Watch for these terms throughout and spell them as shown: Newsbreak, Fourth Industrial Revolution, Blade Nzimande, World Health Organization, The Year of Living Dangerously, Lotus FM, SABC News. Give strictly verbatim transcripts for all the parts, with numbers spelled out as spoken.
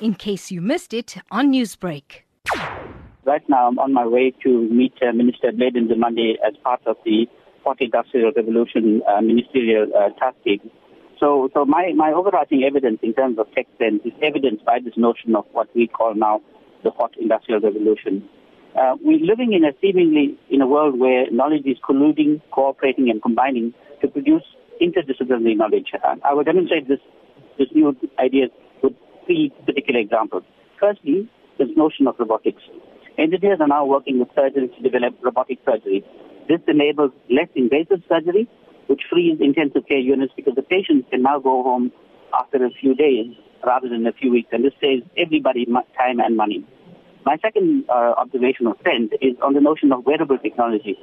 in case you missed it on Newsbreak. Right now I'm on my way to meet uh, Minister Blade Nzimande as part of the Fourth Industrial Revolution uh, ministerial uh, task team. So, so my, my overarching evidence in terms of tech trends is evidenced by this notion of what we call now the Fourth Industrial Revolution. Uh, we're living in a seemingly in a world where knowledge is colluding, cooperating, and combining to produce interdisciplinary knowledge. And I will demonstrate this this new idea with three particular examples. Firstly, this notion of robotics. Engineers are now working with surgeons to develop robotic surgery. This enables less invasive surgery, which frees intensive care units because the patients can now go home after a few days rather than a few weeks, and this saves everybody time and money. My second uh, observational trend is on the notion of wearable technology.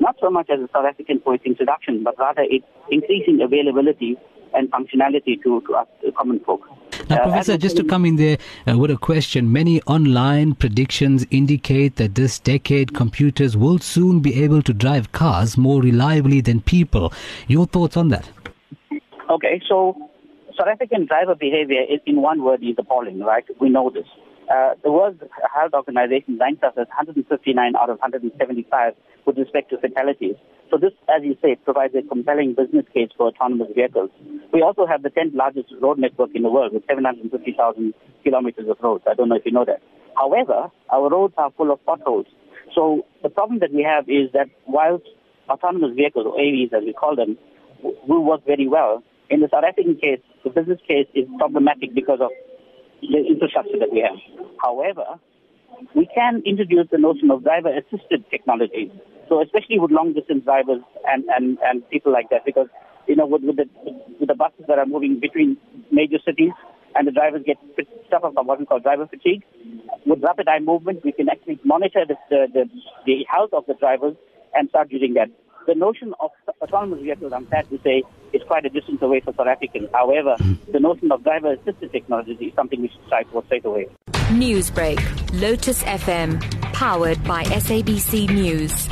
Not so much as a South African for its introduction, but rather its increasing availability and functionality to, to us uh, common folk. Now, uh, Professor, just to come in there uh, with a question, many online predictions indicate that this decade computers will soon be able to drive cars more reliably than people. Your thoughts on that? Okay, so South African driver behavior is, in one word, is appalling, right? We know this. Uh, the World Health Organization ranks us as one hundred fifty-nine out of one hundred seventy-five with respect to fatalities. So this, as you say, provides a compelling business case for autonomous vehicles. We also have the tenth largest road network in the world with seven hundred fifty thousand kilometers of roads. I don't know if you know that. However, our roads are full of potholes. So the problem that we have is that whilst autonomous vehicles, or A Vs as we call them, will work very well, in the South African case, the business case is problematic because of the infrastructure that we have. However, we can introduce the notion of driver-assisted technology, so especially with long-distance drivers and, and, and people like that, because, you know, with, with, the, with the buses that are moving between major cities and the drivers get stuff about what we call driver fatigue, with rapid eye movement, we can actually monitor the, the, the health of the drivers and start using that. The notion of autonomous vehicles, I'm sad to say, is quite a distance away for South Africans. However, the notion of driver-assisted technology is something we should strive for straight away. Newsbreak, Lotus F M, powered by S A B C News.